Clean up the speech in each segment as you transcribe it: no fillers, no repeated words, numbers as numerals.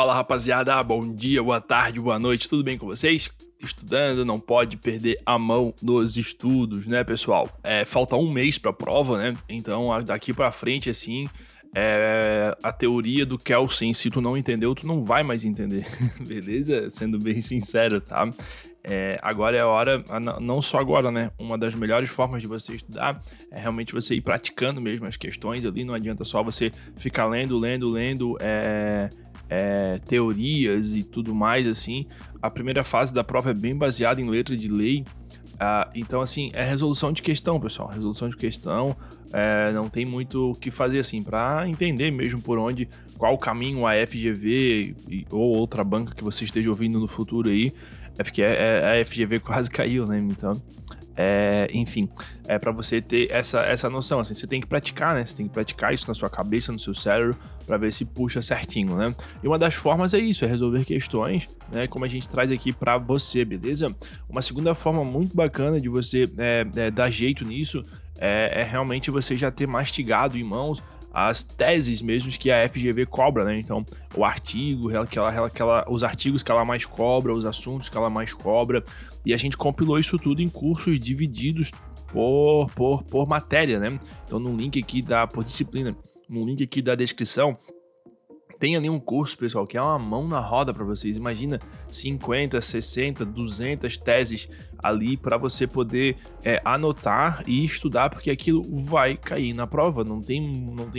Fala rapaziada, bom dia, boa tarde, boa noite, tudo bem com vocês? Estudando não pode perder a mão dos estudos, né pessoal? Falta um mês pra prova, né? Então daqui pra frente, assim, a teoria do Kelsen, se tu não entendeu, tu não vai mais entender, beleza? Sendo bem sincero, tá? Agora é a hora, não só agora, né? Uma das melhores formas de você estudar é realmente você ir praticando mesmo as questões ali, não adianta só você ficar lendo, teorias e tudo mais, assim. A primeira fase da prova é bem baseada em letra de lei, então assim, é resolução de questão, pessoal, não tem muito o que fazer, assim, para entender mesmo qual caminho a FGV ou outra banca que você esteja ouvindo no futuro aí, porque a FGV quase caiu, né, então... para você ter essa noção, assim, você tem que praticar, né? Você tem que praticar isso na sua cabeça, no seu cérebro, para ver se puxa certinho, né? E uma das formas é resolver questões, né? Como a gente traz aqui para você, beleza? Uma segunda forma muito bacana de você dar jeito nisso é realmente você já ter mastigado em mãos as teses mesmo que a FGV cobra, né? Então, o artigo, os artigos que ela mais cobra, os assuntos que ela mais cobra, e a gente compilou isso tudo em cursos divididos por matéria, né? Então, no link aqui da descrição, tem ali um curso, pessoal, que é uma mão na roda para vocês. Imagina 50, 60, 200 teses ali para você poder anotar e estudar, porque aquilo vai cair na prova, não tem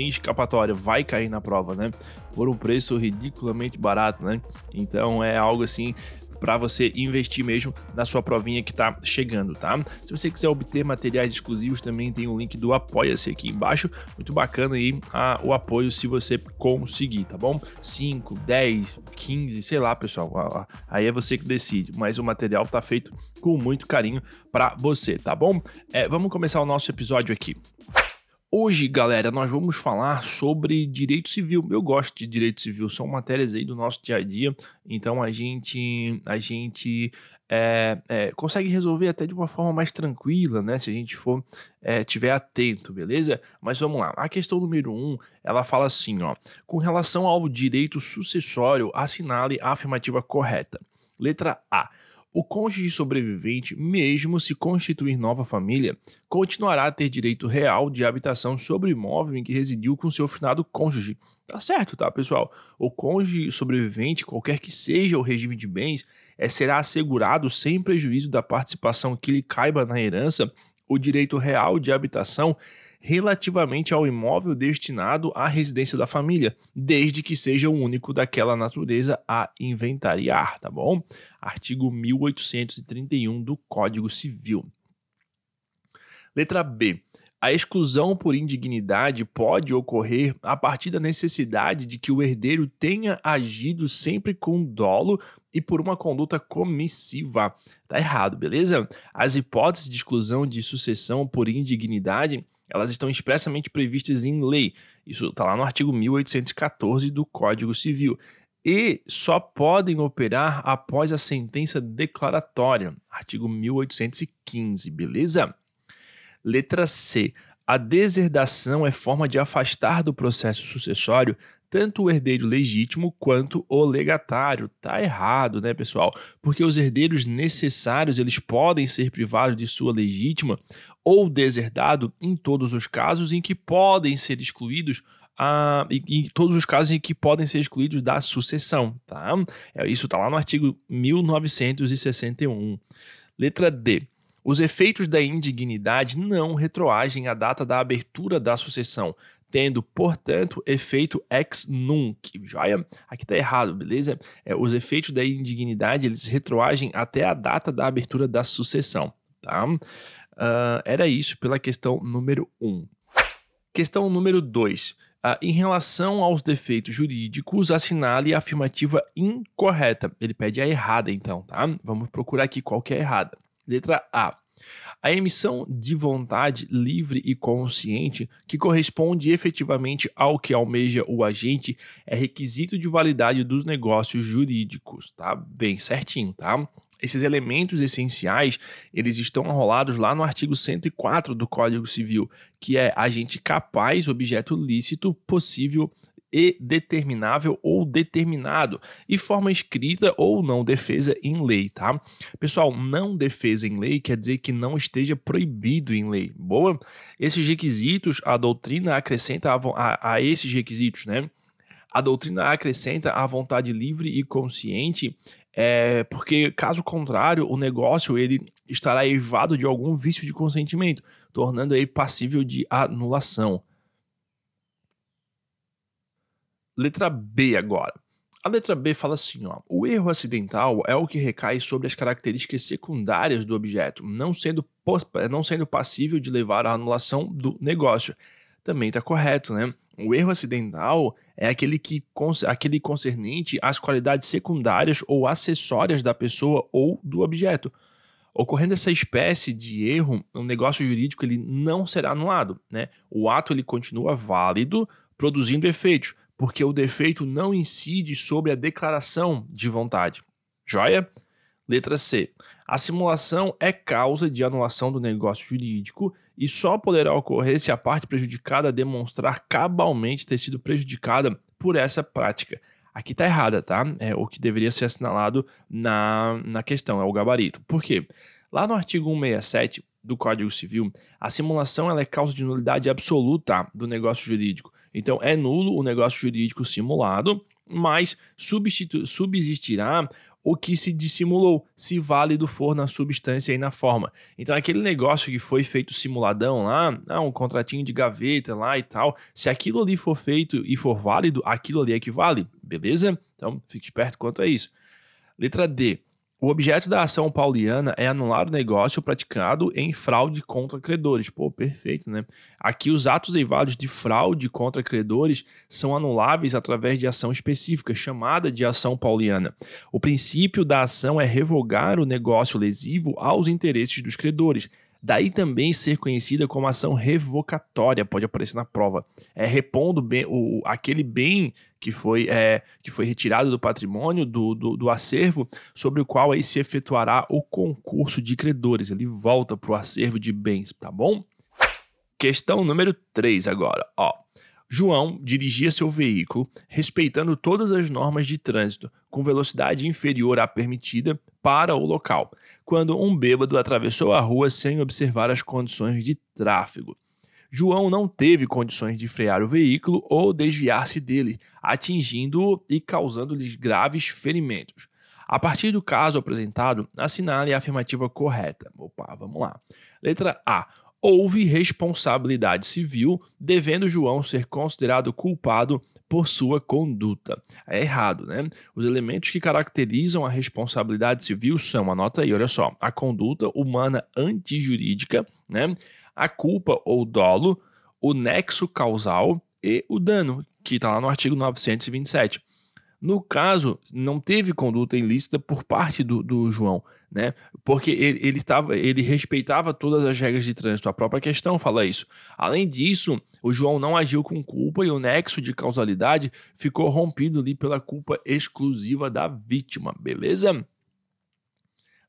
escapatória, vai cair na prova, né? Por um preço ridiculamente barato, né? Então é algo assim para você investir mesmo na sua provinha que tá chegando, tá? Se você quiser obter materiais exclusivos, também tem o link do Apoia-se aqui embaixo. Muito bacana aí o apoio se você conseguir, tá bom? 5, 10, 15, sei lá, pessoal. Aí é você que decide, mas o material tá feito com muito carinho para você, tá bom? Vamos começar o nosso episódio aqui. Hoje, galera, nós vamos falar sobre direito civil. Eu gosto de direito civil, são matérias aí do nosso dia a dia, então a gente consegue resolver até de uma forma mais tranquila, né? Se a gente for tiver atento, beleza? Mas vamos lá. A questão número 1, ela fala assim, ó. Com relação ao direito sucessório, assinale a afirmativa correta. Letra A. O cônjuge sobrevivente, mesmo se constituir nova família, continuará a ter direito real de habitação sobre o imóvel em que residiu com seu finado cônjuge. Tá certo, tá, pessoal? O cônjuge sobrevivente, qualquer que seja o regime de bens, será assegurado, sem prejuízo da participação que lhe caiba na herança, o direito real de habitação relativamente ao imóvel destinado à residência da família, desde que seja o único daquela natureza a inventariar, tá bom? Artigo 1831 do Código Civil. Letra B. A exclusão por indignidade pode ocorrer a partir da necessidade de que o herdeiro tenha agido sempre com dolo e por uma conduta comissiva. Tá errado, beleza? As hipóteses de exclusão de sucessão por indignidade, elas estão expressamente previstas em lei. Isso está lá no artigo 1814 do Código Civil. E só podem operar após a sentença declaratória. Artigo 1815, beleza? Letra C. A deserdação é forma de afastar do processo sucessório tanto o herdeiro legítimo quanto o legatário. Tá errado, né, pessoal? Porque os herdeiros necessários, eles podem ser privados de sua legítima ou deserdado em todos os casos em que podem ser excluídos da sucessão, tá? Isso tá lá no artigo 1961. Letra D. Os efeitos da indignidade não retroagem à data da abertura da sucessão, tendo, portanto, efeito ex nunc. Joia? Aqui tá errado, beleza? Os efeitos da indignidade, eles retroagem até a data da abertura da sucessão, tá? Era isso pela questão número 1. Questão número 2. Em relação aos defeitos jurídicos, assinale a afirmativa incorreta. Ele pede a errada, então, tá? Vamos procurar aqui qual que é a errada. Letra A. A emissão de vontade livre e consciente, que corresponde efetivamente ao que almeja o agente, é requisito de validade dos negócios jurídicos, tá? Bem certinho, tá? Esses elementos essenciais, eles estão enrolados lá no artigo 104 do Código Civil, que é agente capaz, objeto lícito, possível e determinável ou determinado, e forma escrita ou não defesa em lei, tá? Pessoal, não defesa em lei quer dizer que não esteja proibido em lei, boa? Esses requisitos, a doutrina acrescenta a esses requisitos, né? A doutrina acrescenta a vontade livre e consciente, porque, caso contrário, o negócio ele estará eivado de algum vício de consentimento, tornando ele passível de anulação. Letra B agora. A letra B fala assim, ó, o erro acidental é o que recai sobre as características secundárias do objeto, não sendo passível de levar à anulação do negócio. Também está correto, né? O erro acidental é aquele concernente às qualidades secundárias ou acessórias da pessoa ou do objeto. Ocorrendo essa espécie de erro, o negócio jurídico ele não será anulado, né? O ato ele continua válido, produzindo efeitos, porque o defeito não incide sobre a declaração de vontade. Joia? Letra C. A simulação é causa de anulação do negócio jurídico e só poderá ocorrer se a parte prejudicada demonstrar cabalmente ter sido prejudicada por essa prática. Aqui está errada, tá? É o que deveria ser assinalado na questão, é o gabarito. Por quê? Lá no artigo 167 do Código Civil, a simulação ela é causa de nulidade absoluta do negócio jurídico. Então, é nulo o negócio jurídico simulado, mas subsistirá o que se dissimulou, se válido for na substância e na forma. Então, aquele negócio que foi feito simuladão lá, um contratinho de gaveta lá e tal, se aquilo ali for feito e for válido, aquilo ali é que vale, beleza? Então, fique esperto quanto a isso. Letra D. O objeto da ação pauliana é anular o negócio praticado em fraude contra credores. Pô, perfeito, né? Aqui os atos eivados de fraude contra credores são anuláveis através de ação específica, chamada de ação pauliana. O princípio da ação é revogar o negócio lesivo aos interesses dos credores. Daí também ser conhecida como ação revocatória, pode aparecer na prova. É repondo bem, aquele bem que foi retirado do patrimônio, do acervo, sobre o qual aí se efetuará o concurso de credores. Ele volta para o acervo de bens, tá bom? Questão número 3 agora, ó. João dirigia seu veículo respeitando todas as normas de trânsito, com velocidade inferior à permitida para o local, quando um bêbado atravessou a rua sem observar as condições de tráfego. João não teve condições de frear o veículo ou desviar-se dele, atingindo-o e causando-lhe graves ferimentos. A partir do caso apresentado, assinale a afirmativa correta. Opa, vamos lá. Letra A. Houve responsabilidade civil, devendo João ser considerado culpado por sua conduta. É errado, né? Os elementos que caracterizam a responsabilidade civil são, anota aí, olha só, a conduta humana antijurídica, né? A culpa ou dolo, o nexo causal e o dano, que está lá no artigo 927. No caso, não teve conduta ilícita por parte do João, né? Porque ele respeitava todas as regras de trânsito, a própria questão fala isso. Além disso, o João não agiu com culpa e o nexo de causalidade ficou rompido ali pela culpa exclusiva da vítima, beleza?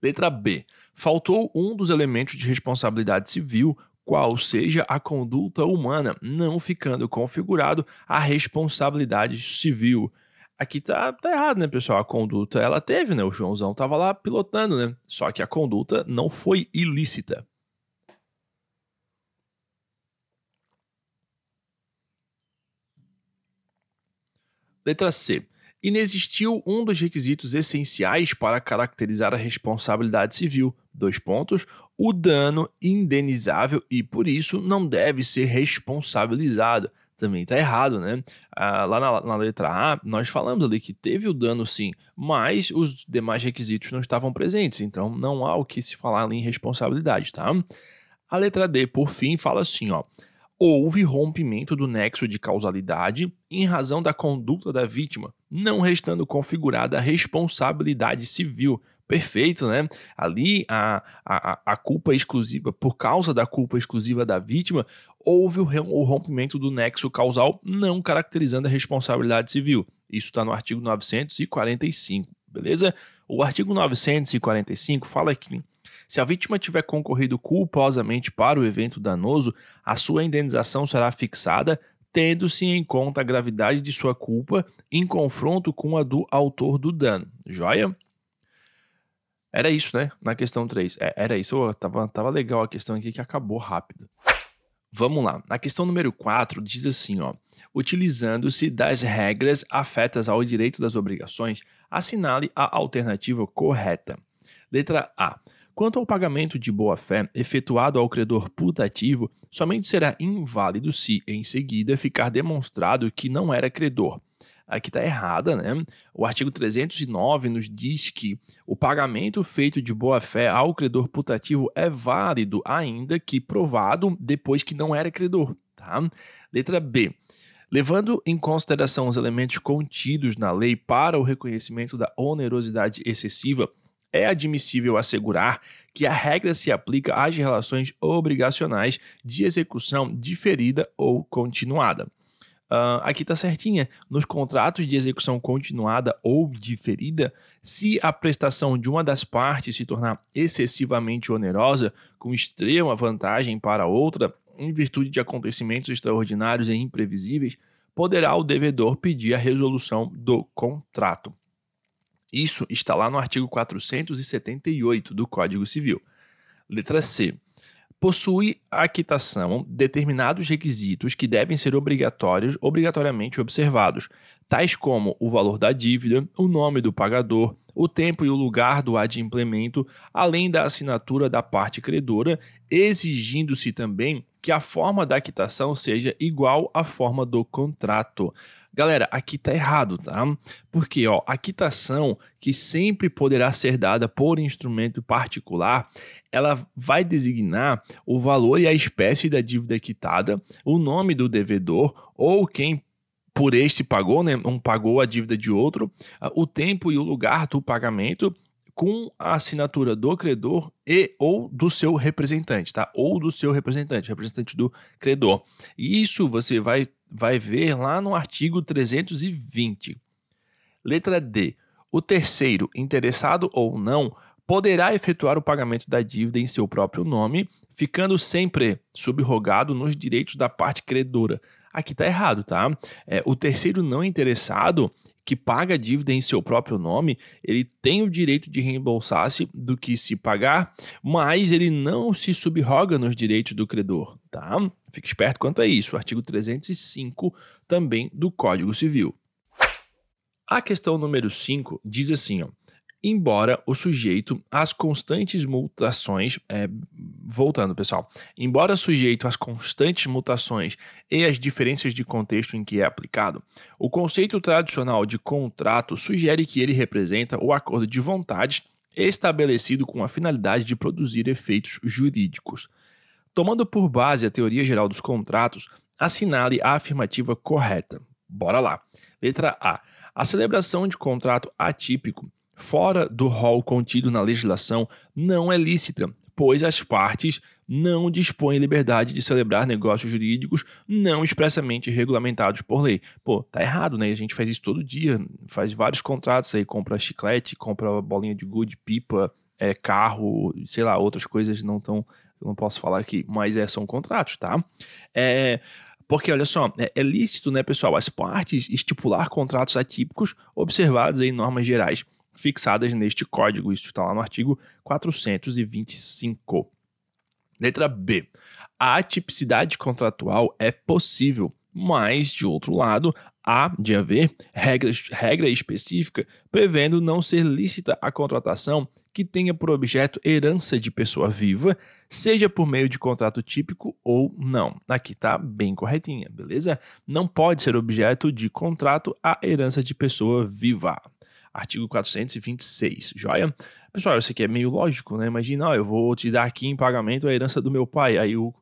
Letra B. Faltou um dos elementos de responsabilidade civil, qual seja a conduta humana, não ficando configurado a responsabilidade civil. Aqui tá errado, né, pessoal? A conduta ela teve, né? O Joãozão tava lá pilotando, né? Só que a conduta não foi ilícita. Letra C. Inexistiu um dos requisitos essenciais para caracterizar a responsabilidade civil. : O dano indenizável e, por isso, não deve ser responsabilizado. Também está errado, né? Lá na letra A, nós falamos ali que teve o dano sim, mas os demais requisitos não estavam presentes, então não há o que se falar ali em responsabilidade, tá? A letra D, por fim, fala assim, ó. Houve rompimento do nexo de causalidade em razão da conduta da vítima, não restando configurada a responsabilidade civil. Perfeito, né? Ali, a culpa exclusiva, por causa da culpa exclusiva da vítima, houve o rompimento do nexo causal, não caracterizando a responsabilidade civil. Isso está no artigo 945, beleza? O artigo 945 fala que se a vítima tiver concorrido culposamente para o evento danoso, a sua indenização será fixada tendo-se em conta a gravidade de sua culpa em confronto com a do autor do dano. Joia? Era isso, né? Na questão 3. Era isso. Oh, tava legal a questão aqui que acabou rápido. Vamos lá. Na questão número 4, diz assim, ó. Utilizando-se das regras afetas ao direito das obrigações, assinale a alternativa correta. Letra A. Quanto ao pagamento de boa-fé efetuado ao credor putativo, somente será inválido se, em seguida, ficar demonstrado que não era credor. Aqui está errada, né? O artigo 309 nos diz que o pagamento feito de boa-fé ao credor putativo é válido, ainda que provado depois que não era credor. Tá? Letra B. Levando em consideração os elementos contidos na lei para o reconhecimento da onerosidade excessiva, é admissível assegurar que a regra se aplica às relações obrigacionais de execução diferida ou continuada. Aqui está certinha. Nos contratos de execução continuada ou diferida, se a prestação de uma das partes se tornar excessivamente onerosa, com extrema vantagem para a outra, em virtude de acontecimentos extraordinários e imprevisíveis, poderá o devedor pedir a resolução do contrato. Isso está lá no artigo 478 do Código Civil. Letra C. Possui a quitação determinados requisitos que devem ser obrigatoriamente observados, tais como o valor da dívida, o nome do pagador, o tempo e o lugar do adimplemento, além da assinatura da parte credora, exigindo-se também que a forma da quitação seja igual à forma do contrato. Galera, aqui tá errado, tá? Porque ó, a quitação, que sempre poderá ser dada por instrumento particular, ela vai designar o valor e a espécie da dívida quitada, o nome do devedor ou quem por este pagou, né? Um pagou a dívida de outro, o tempo e o lugar do pagamento, com a assinatura do credor e ou do seu representante, tá? Ou do seu representante do credor. E isso você vai ver lá no artigo 320. Letra D. O terceiro, interessado ou não, poderá efetuar o pagamento da dívida em seu próprio nome, ficando sempre subrogado nos direitos da parte credora. Aqui tá errado, tá? O terceiro não interessado que paga a dívida em seu próprio nome, ele tem o direito de reembolsar-se do que se pagar, mas ele não se subroga nos direitos do credor, tá? Fique esperto quanto a isso. Artigo 305 também do Código Civil. A questão número 5 diz assim, ó. Embora o sujeito às constantes mutações, voltando pessoal, embora sujeito às constantes mutações e às diferenças de contexto em que é aplicado, o conceito tradicional de contrato sugere que ele representa o acordo de vontades estabelecido com a finalidade de produzir efeitos jurídicos. Tomando por base a teoria geral dos contratos, assinale a afirmativa correta. Bora lá. Letra A. A celebração de contrato atípico fora do rol contido na legislação não é lícita, pois as partes não dispõem liberdade de celebrar negócios jurídicos não expressamente regulamentados por lei. Pô, tá errado, né? A gente faz isso todo dia, faz vários contratos aí, compra chiclete, compra bolinha de gude, pipa, carro, sei lá, outras coisas não tão, eu não posso falar aqui, mas são contratos, tá? Porque, olha só, é lícito, né, pessoal, as partes estipular contratos atípicos observados em normas gerais fixadas neste código. Isso está lá no artigo 425. Letra B. A atipicidade contratual é possível, mas, de outro lado, há de haver regra específica prevendo não ser lícita a contratação que tenha por objeto herança de pessoa viva, seja por meio de contrato típico ou não. Aqui está bem corretinha, beleza? Não pode ser objeto de contrato a herança de pessoa viva. Artigo 426, joia? Pessoal, isso aqui é meio lógico, né? Imagina, ó, eu vou te dar aqui em pagamento a herança do meu pai. Aí o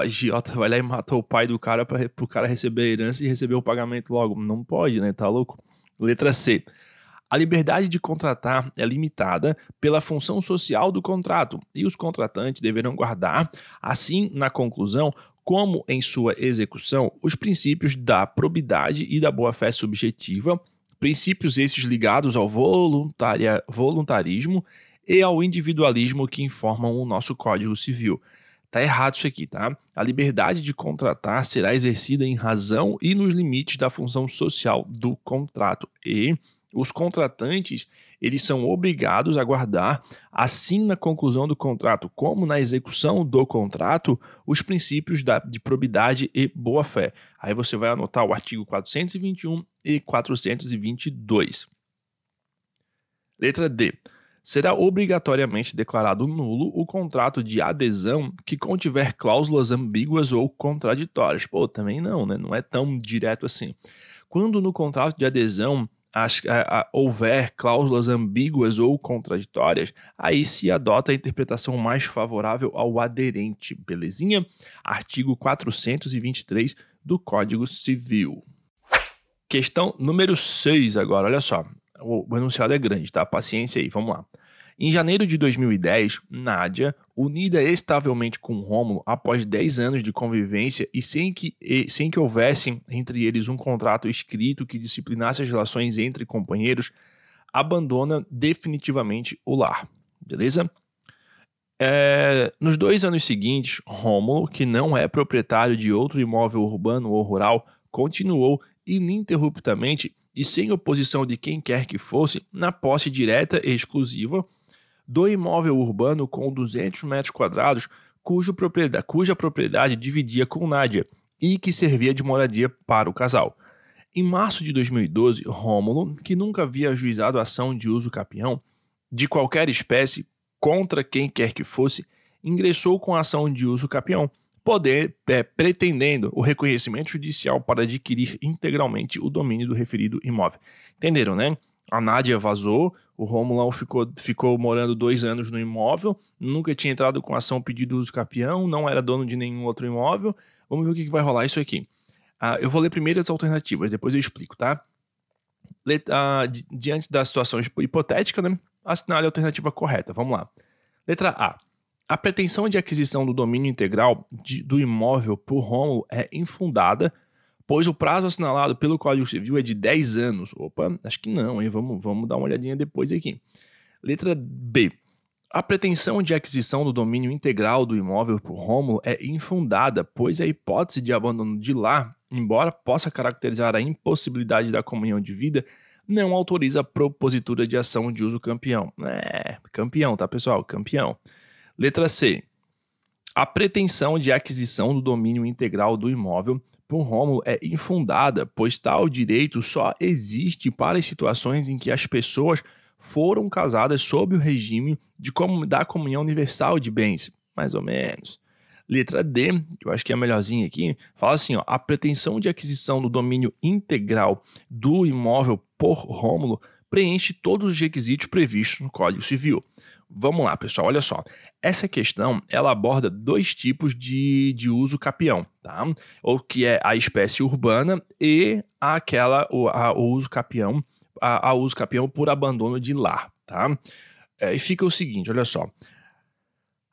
agiota vai lá e mata o pai do cara para o cara receber a herança e receber o pagamento logo. Não pode, né? Tá louco? Letra C. A liberdade de contratar é limitada pela função social do contrato e os contratantes deverão guardar, assim, na conclusão, como em sua execução, os princípios da probidade e da boa-fé subjetiva, princípios esses ligados ao voluntarismo e ao individualismo que informam o nosso Código Civil. Tá errado isso aqui, tá? A liberdade de contratar será exercida em razão e nos limites da função social do contrato. E os contratantes, eles são obrigados a guardar, assim na conclusão do contrato como na execução do contrato, os princípios de probidade e boa-fé. Aí você vai anotar o artigo 421 e 422. Letra D. Será obrigatoriamente declarado nulo o contrato de adesão que contiver cláusulas ambíguas ou contraditórias. Pô, também não, né? Não é tão direto assim. Quando no contrato de adesão houver cláusulas ambíguas ou contraditórias, aí se adota a interpretação mais favorável ao aderente, belezinha? Artigo 423 do Código Civil. Questão número 6 agora, olha só. O enunciado é grande, tá? Paciência aí, vamos lá. Em janeiro de 2010, Nadia, unida estavelmente com Rômulo após 10 anos de convivência e sem que houvesse entre eles um contrato escrito que disciplinasse as relações entre companheiros, abandona definitivamente o lar. Beleza? Nos 2 anos seguintes, Rômulo, que não é proprietário de outro imóvel urbano ou rural, continuou ininterruptamente e sem oposição de quem quer que fosse, na posse direta e exclusiva do imóvel urbano com 200 metros quadrados, cuja propriedade dividia com Nádia e que servia de moradia para o casal. Em março de 2012, Rômulo, que nunca havia ajuizado ação de uso capião de qualquer espécie contra quem quer que fosse, ingressou com a ação de uso capião, pretendendo o reconhecimento judicial para adquirir integralmente o domínio do referido imóvel. Entenderam, né? A Nádia vazou, o Rômulo ficou morando 2 anos no imóvel, nunca tinha entrado com ação pedido uso capião, não era dono de nenhum outro imóvel. Vamos ver o que vai rolar isso aqui. Eu vou ler primeiro as alternativas, depois eu explico, tá? Diante da situação hipotética, né? Assinale a alternativa correta, vamos lá. Letra A. A pretensão de aquisição do domínio integral do imóvel por Rômulo é infundada, pois o prazo assinalado pelo Código Civil é de 10 anos. Opa, acho que não, hein? Vamos dar uma olhadinha depois aqui. Letra B. A pretensão de aquisição do domínio integral do imóvel por Rômulo é infundada, pois a hipótese de abandono de lar, embora possa caracterizar a impossibilidade da comunhão de vida, não autoriza a propositura de ação de uso capião. Capião, tá, pessoal? Capião. Letra C. A pretensão de aquisição do domínio integral do imóvel por Rômulo é infundada, pois tal direito só existe para as situações em que as pessoas foram casadas sob o regime da comunhão universal de bens, mais ou menos. Letra D, que eu acho que é a melhorzinha aqui, fala assim, ó, a pretensão de aquisição do domínio integral do imóvel por Rômulo preenche todos os requisitos previstos no Código Civil. Vamos lá, pessoal, olha só. Essa questão, ela aborda 2 tipos de uso capião, tá? O que é a espécie urbana e o uso capião por abandono de lar, tá? E fica o seguinte, olha só.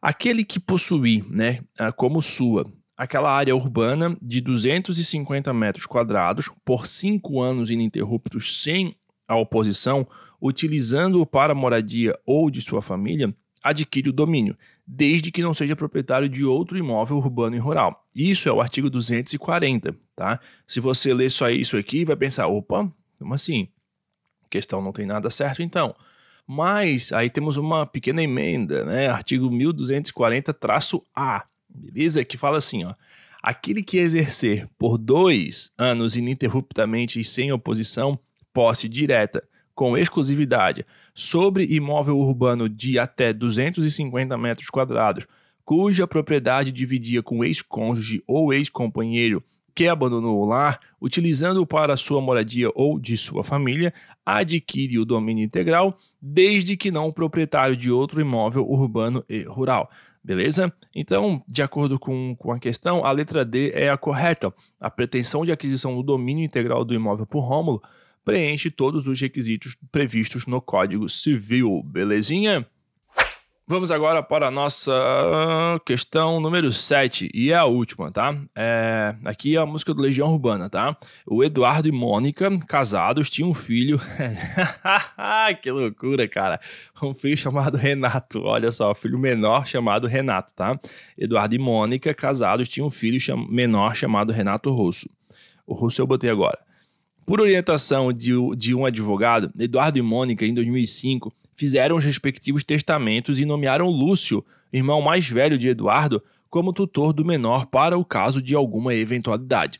Aquele que possui, né, como sua, aquela área urbana de 250 metros quadrados por 5 anos ininterruptos sem a oposição, utilizando-o para moradia ou de sua família, adquire o domínio, desde que não seja proprietário de outro imóvel urbano e rural. Isso é o artigo 240, tá? Se você ler só isso aqui, vai pensar, opa, como assim? A questão não tem nada certo, então. Mas aí temos uma pequena emenda, né? Artigo 1240-A, beleza? Que fala assim, ó. Aquele que exercer por 2 anos ininterruptamente e sem oposição, posse direta, com exclusividade, sobre imóvel urbano de até 250 metros quadrados, cuja propriedade dividia com ex-cônjuge ou ex-companheiro que abandonou o lar, utilizando-o para sua moradia ou de sua família, adquire o domínio integral, desde que não proprietário de outro imóvel urbano e rural. Beleza? Então, de acordo com a questão, a letra D é a correta. A pretensão de aquisição do domínio integral do imóvel por Rômulo preenche todos os requisitos previstos no Código Civil, belezinha? vamos agora para a nossa questão número 7, e é a última, tá? Aqui é a música do Legião Urbana, tá? O Eduardo e Mônica, casados, tinham um filho. Que loucura, cara! Um filho chamado Renato, olha só, um filho menor chamado Renato, tá? Eduardo e Mônica, casados, tinham um filho menor chamado Renato Russo. O Russo eu botei agora. Por orientação de um advogado, Eduardo e Mônica, em 2005... fizeram os respectivos testamentos e nomearam Lúcio, irmão mais velho de Eduardo, como tutor do menor para o caso de alguma eventualidade.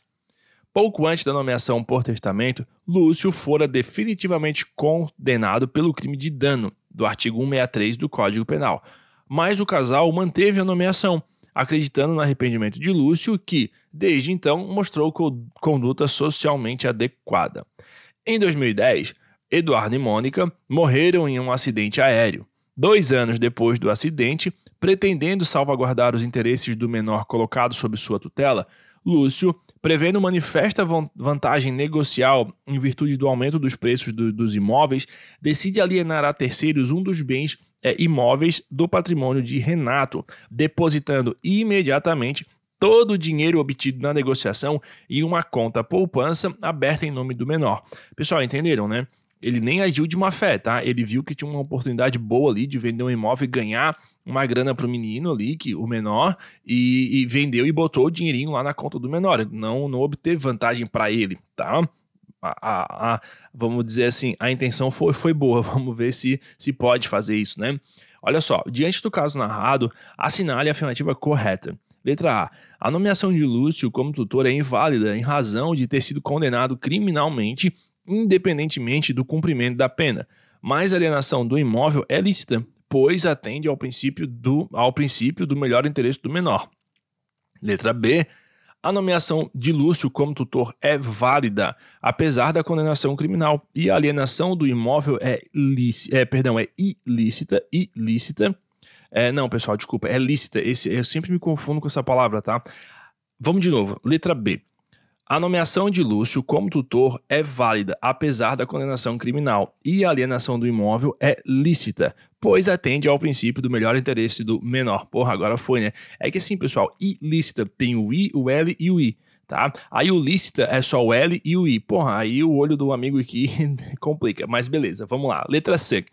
Pouco antes da nomeação por testamento, Lúcio fora definitivamente condenado pelo crime de dano, do artigo 163 do Código Penal. Mas o casal manteve a nomeação, acreditando no arrependimento de Lúcio, que, desde então, mostrou conduta socialmente adequada. Em 2010... Eduardo e Mônica morreram em um acidente aéreo. 2 anos depois do acidente, pretendendo salvaguardar os interesses do menor colocado sob sua tutela, Lúcio, prevendo manifesta vantagem negocial em virtude do aumento dos preços dos imóveis, decide alienar a terceiros um dos bens imóveis do patrimônio de Renato, depositando imediatamente todo o dinheiro obtido na negociação em uma conta poupança aberta em nome do menor. Pessoal, entenderam, né? Ele nem agiu de má fé, tá? Ele viu que tinha uma oportunidade boa ali de vender um imóvel e ganhar uma grana pro menino ali, que o menor, e vendeu e botou o dinheirinho lá na conta do menor. Não obteve vantagem para ele, tá? Vamos dizer assim, a intenção foi boa. Vamos ver se pode fazer isso, né? Olha só, diante do caso narrado, assinale a afirmativa correta. Letra A. A nomeação de Lúcio como tutor é inválida em razão de ter sido condenado criminalmente independentemente do cumprimento da pena, mas a alienação do imóvel é lícita, pois atende ao princípio do melhor interesse do menor. Letra B. A nomeação de Lúcio como tutor é válida, apesar da condenação criminal, e a alienação do imóvel é lícita. Eu sempre me confundo com essa palavra, tá? Vamos de novo. Letra B. A nomeação de Lúcio como tutor é válida, apesar da condenação criminal, e a alienação do imóvel é lícita, pois atende ao princípio do melhor interesse do menor. Porra, agora foi, né? É que assim, pessoal, ilícita tem o I, o L e o I, tá? Aí o lícita é só o L e o I. Porra, aí o olho do amigo aqui complica, mas beleza, vamos lá. Letra C.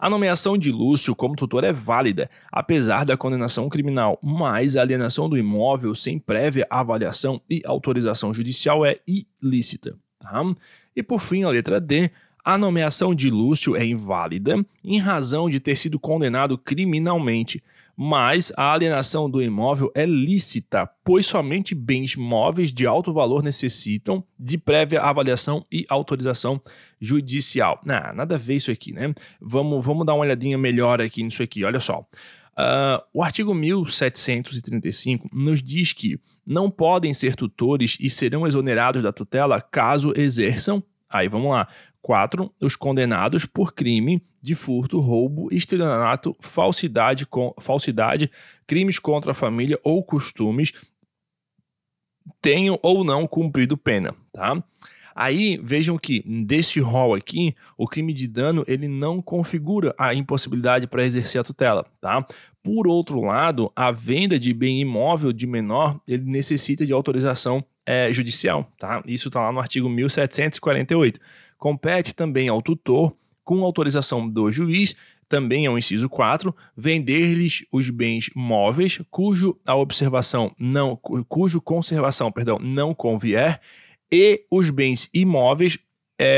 A nomeação de Lúcio como tutor é válida, apesar da condenação criminal, mas a alienação do imóvel sem prévia avaliação e autorização judicial é ilícita. Tá? E por fim, a letra D. A nomeação de Lúcio é inválida em razão de ter sido condenado criminalmente, mas a alienação do imóvel é lícita, pois somente bens móveis de alto valor necessitam de prévia avaliação e autorização judicial. Nada a ver isso aqui, né? Vamos dar uma olhadinha melhor aqui nisso aqui, olha só. O artigo 1735 nos diz que não podem ser tutores e serão exonerados da tutela caso exerçam, aí vamos lá, 4. Os condenados por crime de furto, roubo, estelionato, falsidade, crimes contra a família ou costumes tenham ou não cumprido pena, tá? Aí vejam que desse rol aqui, o crime de dano ele não configura a impossibilidade para exercer a tutela, tá? Por outro lado, a venda de bem imóvel de menor ele necessita de autorização judicial, tá? Isso está lá no artigo 1748. Compete também ao tutor, com autorização do juiz, também é o inciso 4, vender-lhes os bens móveis cujo conservação não convier e os bens imóveis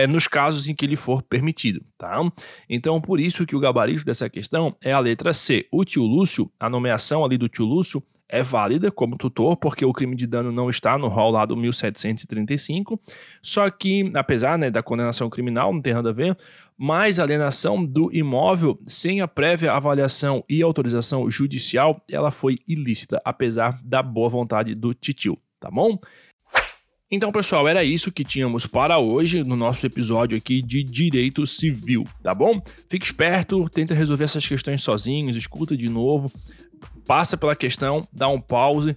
nos casos em que lhe for permitido, tá? Então, por isso que o gabarito dessa questão é a letra C. O tio Lúcio, a nomeação ali do tio Lúcio, é válida como tutor, porque o crime de dano não está no rol lá do 1735, só que, apesar, né, da condenação criminal, não tem nada a ver, mas a alienação do imóvel sem a prévia avaliação e autorização judicial, ela foi ilícita, apesar da boa vontade do titio, tá bom? Então, pessoal, era isso que tínhamos para hoje no nosso episódio aqui de Direito Civil, tá bom? Fique esperto, tenta resolver essas questões sozinhos, escuta de novo, passa pela questão, dá um pause,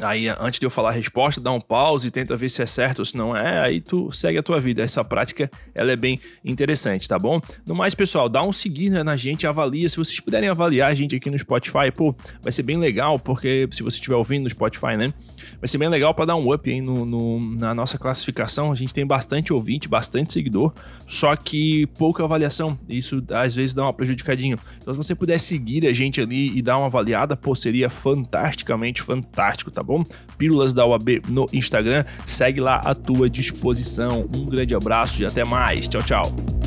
Aí, antes de eu falar a resposta, dá um pause e tenta ver se é certo ou se não é, aí tu segue a tua vida. Essa prática, ela é bem interessante, tá bom? No mais, pessoal, dá um seguir na gente, avalia. Se vocês puderem avaliar a gente aqui no Spotify, pô, vai ser bem legal, porque se você estiver ouvindo no Spotify, né? Vai ser bem legal para dar um up aí na nossa classificação. A gente tem bastante ouvinte, bastante seguidor, só que pouca avaliação. Isso, às vezes, dá uma prejudicadinha. Então, se você puder seguir a gente ali e dar uma avaliada, pô, seria fantasticamente fantástico, tá bom? Bom, Pílulas da UAB no Instagram, segue lá à tua disposição. Um grande abraço e até mais. Tchau, tchau.